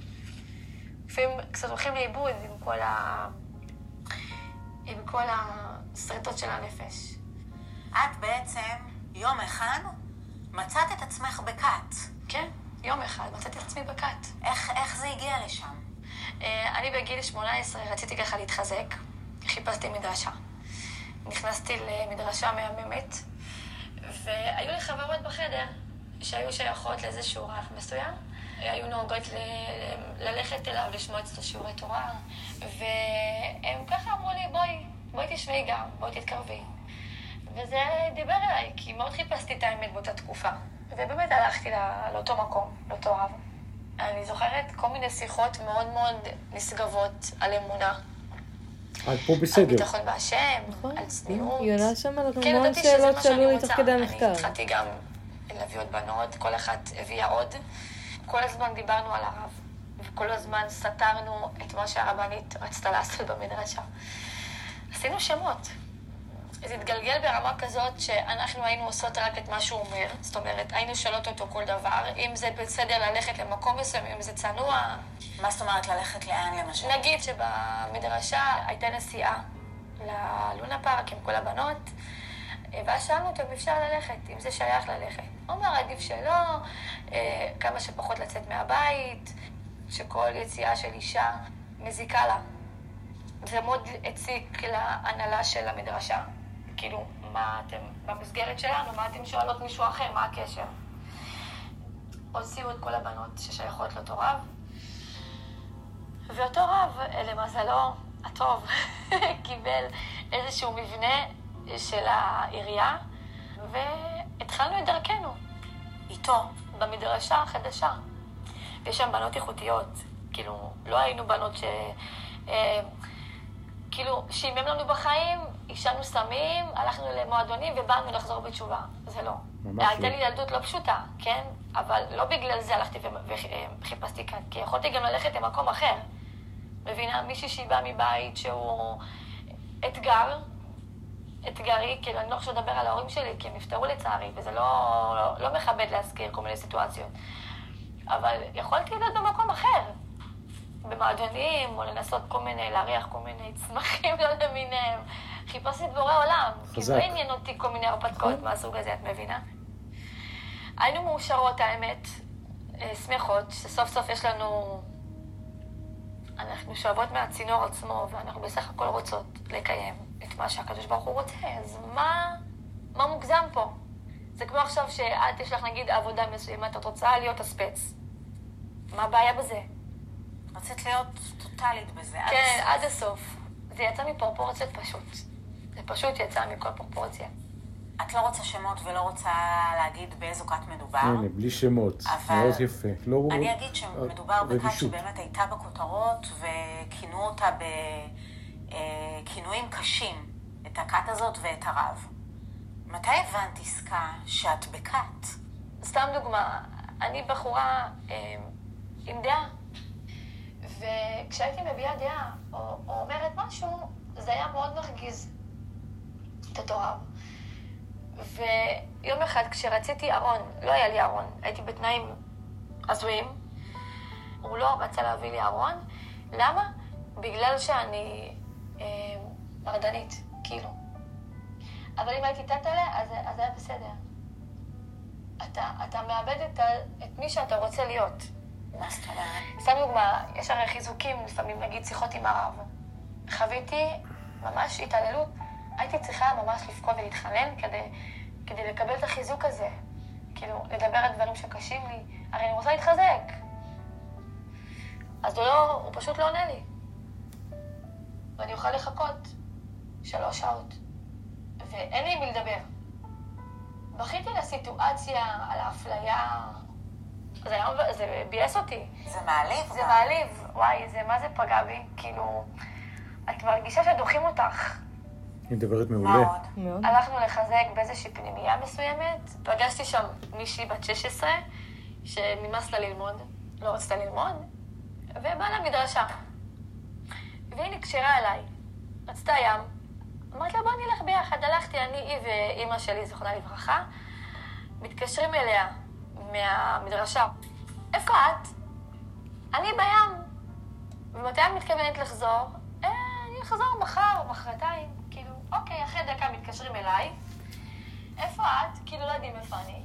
לפעמים קצת הולכים לאיבוד עם כל ה... עם כל הסרטות של הנפש. את בעצם יום אחד מצאת את עצמך בכת. כן, יום אחד מצאת את עצמי בכת. איך, איך זה הגיע לשם? אני בגיל שמונה עשרה רציתי ככה להתחזק, חיפשתי מדרשה. נכנסתי למדרשה מהממת. והיו לי חברות בחדר שהיו שייכות לאיזשהו רב מסוים. היו נהוגות ל- ללכת אליו, לשמוע את שיעורי תורה, והם ככה אמרו לי, בואי, בואי תשמעי גם, בואי תתקרבי. וזה דיבר אליי, כי מאוד חיפשתי את האמת באותה תקופה. ובאמת הלכתי לא, לאותו מקום, לאותו רב. אני זוכרת כל מיני שיחות מאוד מאוד נשגבות על אמונה. על פה בסדר. על ביטחון בהשם, נכון. על צניעות. היא עונה שם על המון שאלות שעלו לי תוך כדי המחקר. אני התחלתי גם להביא עוד בנות, כל אחת הביאה עוד. כל הזמן דיברנו על הרב, וכל הזמן סתרנו את מה שהרבנית רצתה לעשות במדרשה. עשינו שמות. זה התגלגל ברמה כזאת שאנחנו היינו עושות רק את מה שהוא אומר, זאת אומרת, היינו שואלות אותו כל דבר, אם זה בסדר ללכת למקום מסוים, אם זה צנוע. מה זאת אומרת ללכת לאן למשל? נגיד שבמדרשה הייתה נסיעה ללונה פארק עם כל הבנות, ואז שאלנו אותו אם אפשר ללכת, אם זה שייך ללכת. הוא אומר, עדיף שלא, כמה שפחות לצאת מהבית, שכל יציאה של אישה מזיקה לה. זה מאוד הציק להנהלה של המדרשה. כאילו, מה אתם, במסגרת שלנו, מה אתם שואלות מישהו אחר, מה הקשר? הוציאו את כל הבנות ששייכות לאותו רב, ואותו רב, למזלו הטוב, קיבל איזשהו מבנה של העירייה, והתחלנו את דרכנו איתו, במדרשה החדשה. יש שם בנות איכותיות, כאילו, לא היינו בנות ש... אה, כאילו, שימים לנו בחיים, אישנו סמים, הלכנו למועדונים ובאנו לחזור בתשובה. זה לא. הייתה לי ילדות לא פשוטה, כן? אבל לא בגלל זה הלכתי וחיפשתי כאן, כי יכולתי גם ללכת למקום אחר. מבינה, מישהי שהיא באה מבית שהוא אתגר, אתגרי, כאילו אני לא חושב לדבר על ההורים שלי, כי הם נפטרו לצערי, וזה לא, לא, לא מכבד להזכיר כל מיני סיטואציות. אבל יכולתי להיות במקום אחר. במועדונים, או לנסות כל מיני, להריח כל מיני צמחים לא למיניהם. חיפשתי את בורא עולם, כי זה עניין אותי כל מיני הרפתקאות מהסוג הזה, את מבינה? היינו מאושרות, האמת, שמחות, שסוף סוף יש לנו... אנחנו שואבות מהצינור עצמו, ואנחנו בסך הכל רוצות לקיים את מה שהקדוש ברוך הוא רוצה, אז מה... מה מוגזם פה? זה כמו עכשיו שאת יש לך, נגיד, עבודה מסוימת, את רוצה להיות הספץ. מה הבעיה בזה? רצית להיות טוטלית בזה. כן, עד הסוף. זה יצא מפרופורציות פשוט. זה פשוט יצא מכל פרופורציה. את לא רוצה שמות ולא רוצה להגיד באיזו כת מדובר. הנה, בלי שמות. מאוד יפה. אני אגיד שמדובר בכת שבאמת הייתה בכותרות וכינו אותה בכינויים קשים, את הכת הזאת ואת הרב. מתי הבנת עסקה שאת בכת? סתם דוגמה, אני בחורה עם דעה. וכשהייתי מביעה דעה, או, או אומרת משהו, זה היה מאוד מרגיז את אותו רב. ויום אחד כשרציתי ארון, לא היה לי ארון, הייתי בתנאים עזויים, הוא לא רצה להביא לי ארון. למה? בגלל שאני אה, מרדנית, כאילו. אבל אם הייתי תתלה, אז זה היה בסדר. אתה, אתה מאבד את, את מי שאתה רוצה להיות. מה זאת אומרת? סתם דוגמה, יש הרי חיזוקים, לפעמים נגיד שיחות עם הרב. חוויתי ממש התעללות, הייתי צריכה ממש לבכות ולהתחנן כדי, כדי לקבל את החיזוק הזה. כאילו, לדבר על דברים שקשים לי, הרי אני רוצה להתחזק. אז הוא לא, הוא פשוט לא עונה לי. ואני אוכל לחכות שלוש שעות, ואין לי מי לדבר. בכיתי לסיטואציה, על האפליה, זה היום, זה בייס אותי. זה מעליב. זה מעליב. וואי, זה מה זה פגע בי? כאילו, את מרגישה שדוחים אותך. היא מדברת מעולה. מאוד. הלכנו לחזק באיזושהי פנימייה מסוימת. פגשתי שם מישהי בת שש עשרה, שנמאס לה ללמוד, לא רצתה ללמוד, ובאה למדרשה. והיא נקשרה אליי, רצתה ים. אמרת לה, בוא נלך ביחד. הלכתי, אני, היא ואימא שלי, זכרונה לברכה, מתקשרים אליה. מהמדרשה. איפה את? אני בים. ומתי את מתכוונת לחזור? אה, אני אחזור מחר, מחרתיים. כאילו, אוקיי, אחרי דקה מתקשרים אליי. איפה את? כאילו, לא יודעים איפה אני.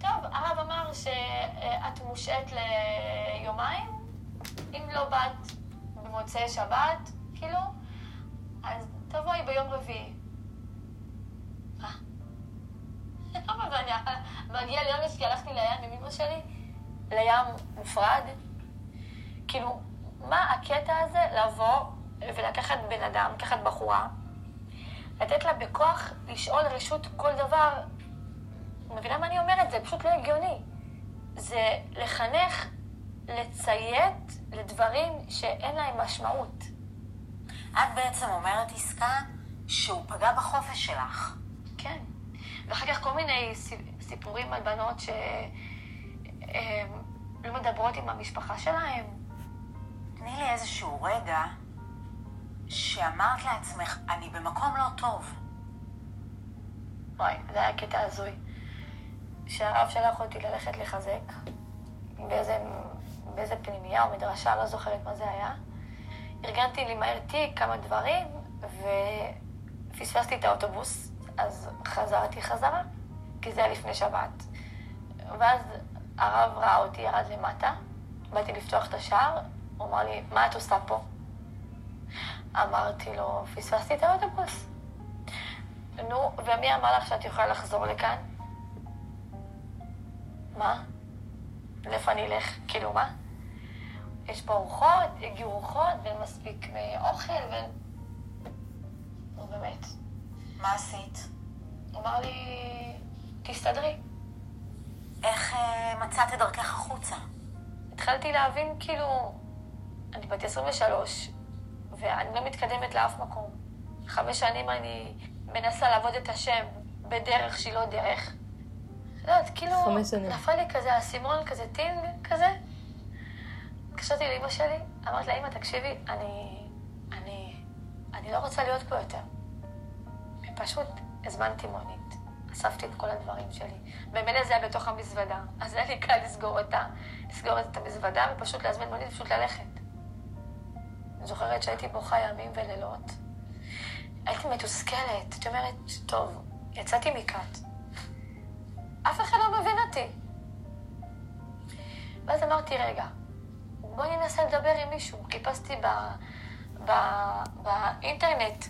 טוב, הרב אמר שאת מושעת ליומיים. אם לא באת במוצאי שבת, כאילו, אז תבואי ביום רביעי. מה? לא שלי לים מופרד. כאילו, מה הקטע הזה לבוא ולקחת בן אדם, לקחת בחורה, לתת לה בכוח לשאול רשות כל דבר, מבינה מה אני אומרת? זה פשוט לא הגיוני. זה לחנך, לציית לדברים שאין להם משמעות. את בעצם אומרת, עסקה, שהוא פגע בחופש שלך. כן. ואחר כך כל מיני סיפורים על בנות שלא מדברות עם המשפחה שלהם. תני לי איזשהו רגע שאמרת לעצמך, אני במקום לא טוב. וואי, זה היה קטע הזוי. שהרב שלח אותי ללכת לחזק באיזה, באיזה פנימייה או מדרשה, לא זוכרת מה זה היה. ארגנתי לי מהר תיק כמה דברים ופספסתי את האוטובוס, אז חזרתי חזרה, כי זה היה לפני שבת. ואז הרב ראה אותי, ירד למטה, באתי לפתוח את השער, הוא אמר לי, מה את עושה פה? אמרתי לו, פספסתי את האוטובוס. נו, ומי אמר לך שאת יכולה לחזור לכאן? מה? לאיפה אני אלך? כאילו מה? יש פה ארוחות, הגיעו ארוחות, ואין מספיק מאוכל, ואין... נו באמת. מה עשית? הוא אמר לי, תסתדרי. איך uh, מצאת את דרכך החוצה? התחלתי להבין, כאילו, אני בת עשרים ושלוש, ואני לא מתקדמת לאף מקום. חמש שנים אני מנסה לעבוד את השם בדרך שהיא לא דרך. לא יודעת, כאילו, נפל לי כזה הסימון, כזה טינג, כזה. קשרתי לאמא שלי, אמרתי לה, אמא, תקשיבי, אני, אני, אני לא רוצה להיות פה יותר. פשוט הזמנתי מונית, אספתי את כל הדברים שלי. במילא זה היה בתוך המזוודה, אז היה לי קל לסגור אותה, לסגור את המזוודה ופשוט להזמין מונית ופשוט ללכת. אני זוכרת שהייתי בוכה ימים ולילות. הייתי מתוסכלת, הייתי אומרת, טוב, יצאתי מכת. אף אחד לא מבין אותי. ואז אמרתי, רגע, בוא ננסה לדבר עם מישהו. חיפשתי באינטרנט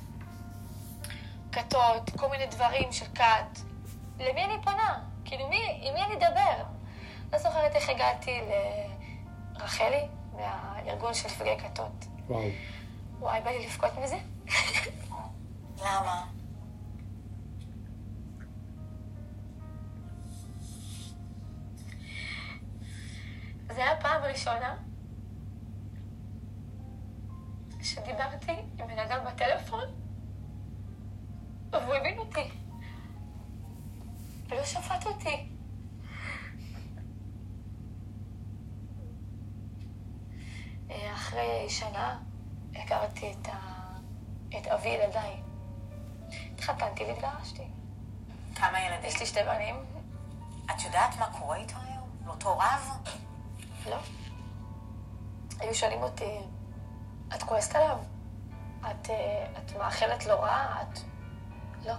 כתות, כל מיני דברים של כת. למי אני פונה? כאילו, מי, עם מי אני אדבר? לא זוכרת איך הגעתי לרחלי, מהארגון של פגעי כתות. וואו. וואי, בא לי לפקוט מזה. למה? זה היה פעם ראשונה שדיברתי עם בן אדם בטלפון והוא הבין אותי ולא שפט אותי. אחרי שנה הכרתי את, ה... את אבי ילדיי. התחתנתי והתגרשתי. כמה ילדים? יש לי שתי בנים. את יודעת מה קורה איתו היום? לאותו רב? לא. היו שואלים אותי, את כועסת עליו? את, את מאחלת לא רע? את... לא.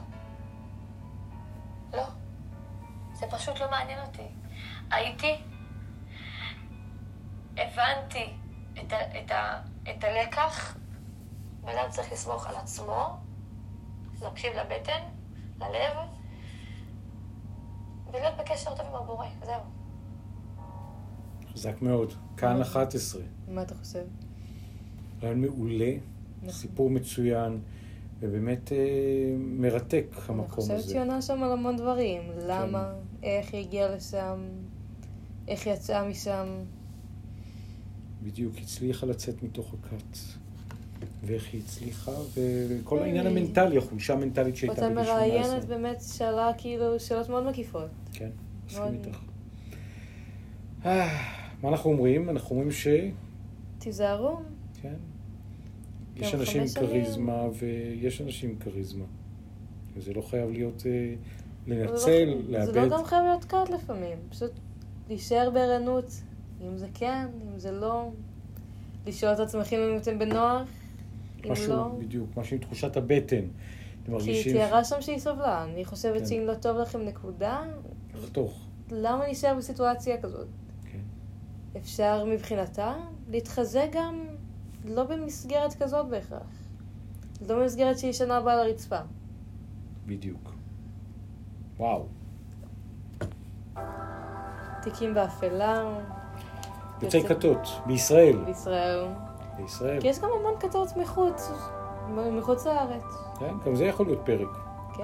לא. זה פשוט לא מעניין אותי. הייתי, הבנתי את, ה, את, ה, את הלקח, בלעד צריך לסמוך על עצמו, להקשיב לבטן, ללב, ולהיות בקשר טוב עם הבורא. זהו. חזק מאוד. כאן אחת עשרה. מה אתה חושב? רעיון מעולה, סיפור מצוין. ובאמת מרתק המקום הזה. אני חושבת שהיא עונה שם על המון דברים. למה, איך היא הגיעה לשם, איך היא יצאה משם. בדיוק, הצליחה לצאת מתוך הכת. ואיך היא הצליחה, וכל העניין המנטלי, החולשה המנטלית שהייתה בגיל שמונה עשרה. אותה מראיינת באמת שאלה כאילו שאלות מאוד מקיפות. כן, מסכים איתך. מה אנחנו אומרים? אנחנו אומרים ש... תיזהרו. כן. יש אנשים קריזמה, ויש אנשים קריזמה. וזה לא חייב להיות לנצל, לאבד. זה לא גם חייב להיות קאט לפעמים. פשוט להישאר בערנות, אם זה כן, אם זה לא. לשאול את עצמכם אם אתם בנוח, אם לא. בדיוק, משהו עם תחושת הבטן. כי היא תיארה שם שהיא סבלה. אני חושבת שאם לא טוב לכם נקודה, לחתוך. למה נשאר בסיטואציה כזאת? אפשר מבחינתה להתחזק גם לא במסגרת כזאת בהכרח. לא במסגרת שהיא שנה הבאה לרצפה. בדיוק. וואו. תיקים באפלה. יוצאי כתות, בישראל. בישראל. בישראל. כי יש גם המון כתות מחוץ, מחוץ לארץ. כן, גם זה יכול להיות פרק. כן.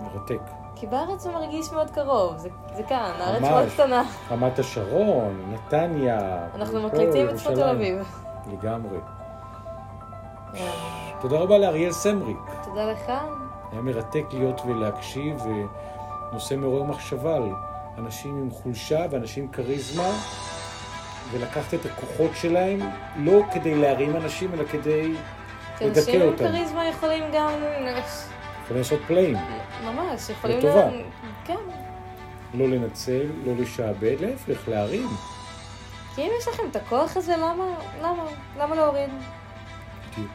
מרתק. כי בארץ הוא מרגיש מאוד קרוב, זה, זה כאן, הארץ מאוד קטנה. רמת השרון, נתניה. אנחנו מקליטים את שפת תל אביב. לגמרי. תודה רבה לאריאל סמריק. תודה לך. היה מרתק להיות ולהקשיב, ונושא מעורר מחשבה על אנשים עם חולשה ואנשים קריזמה, ולקחת את הכוחות שלהם, לא כדי להרים אנשים, אלא כדי לדכא אותם. אנשים עם קריזמה יכולים גם... יכולים לעשות פלאים. ממש, יכולים... לטובה. לה... כן. לא לנצל, לא לשעבד, להפך, להרים. כי אם יש לכם את הכוח הזה, למה, למה, למה להוריד? בדיוק.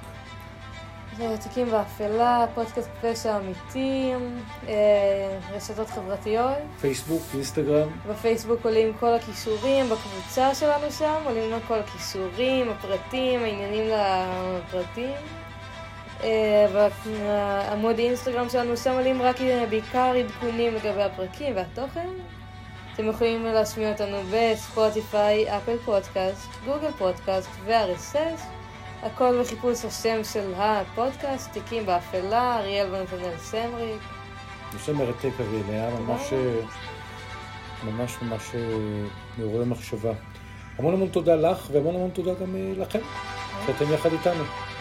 תיקים באפלה, פודקאסט פשע אמיתיים, רשתות חברתיות. פייסבוק, אינסטגרם. בפייסבוק עולים כל הכישורים, בקבוצה שלנו שם עולים כל הכישורים, הפרטים, העניינים לפרטים. בעמוד אינסטגרם שלנו שם עולים רק בעיקר עדכונים לגבי הפרקים והתוכן. אתם יכולים להשמיע אותנו בספוטיפיי, אפל פודקאסט, גוגל פודקאסט ו-אר אס אס. הכל בחיפוש השם של הפודקאסט, תיקים באפלה, אריאל ונתנאל סמריק. נושא מרתק אריאל, היה ממש ממש ממש מעורר מחשבה. המון המון תודה לך, והמון המון תודה גם לכם, שאתם יחד איתנו.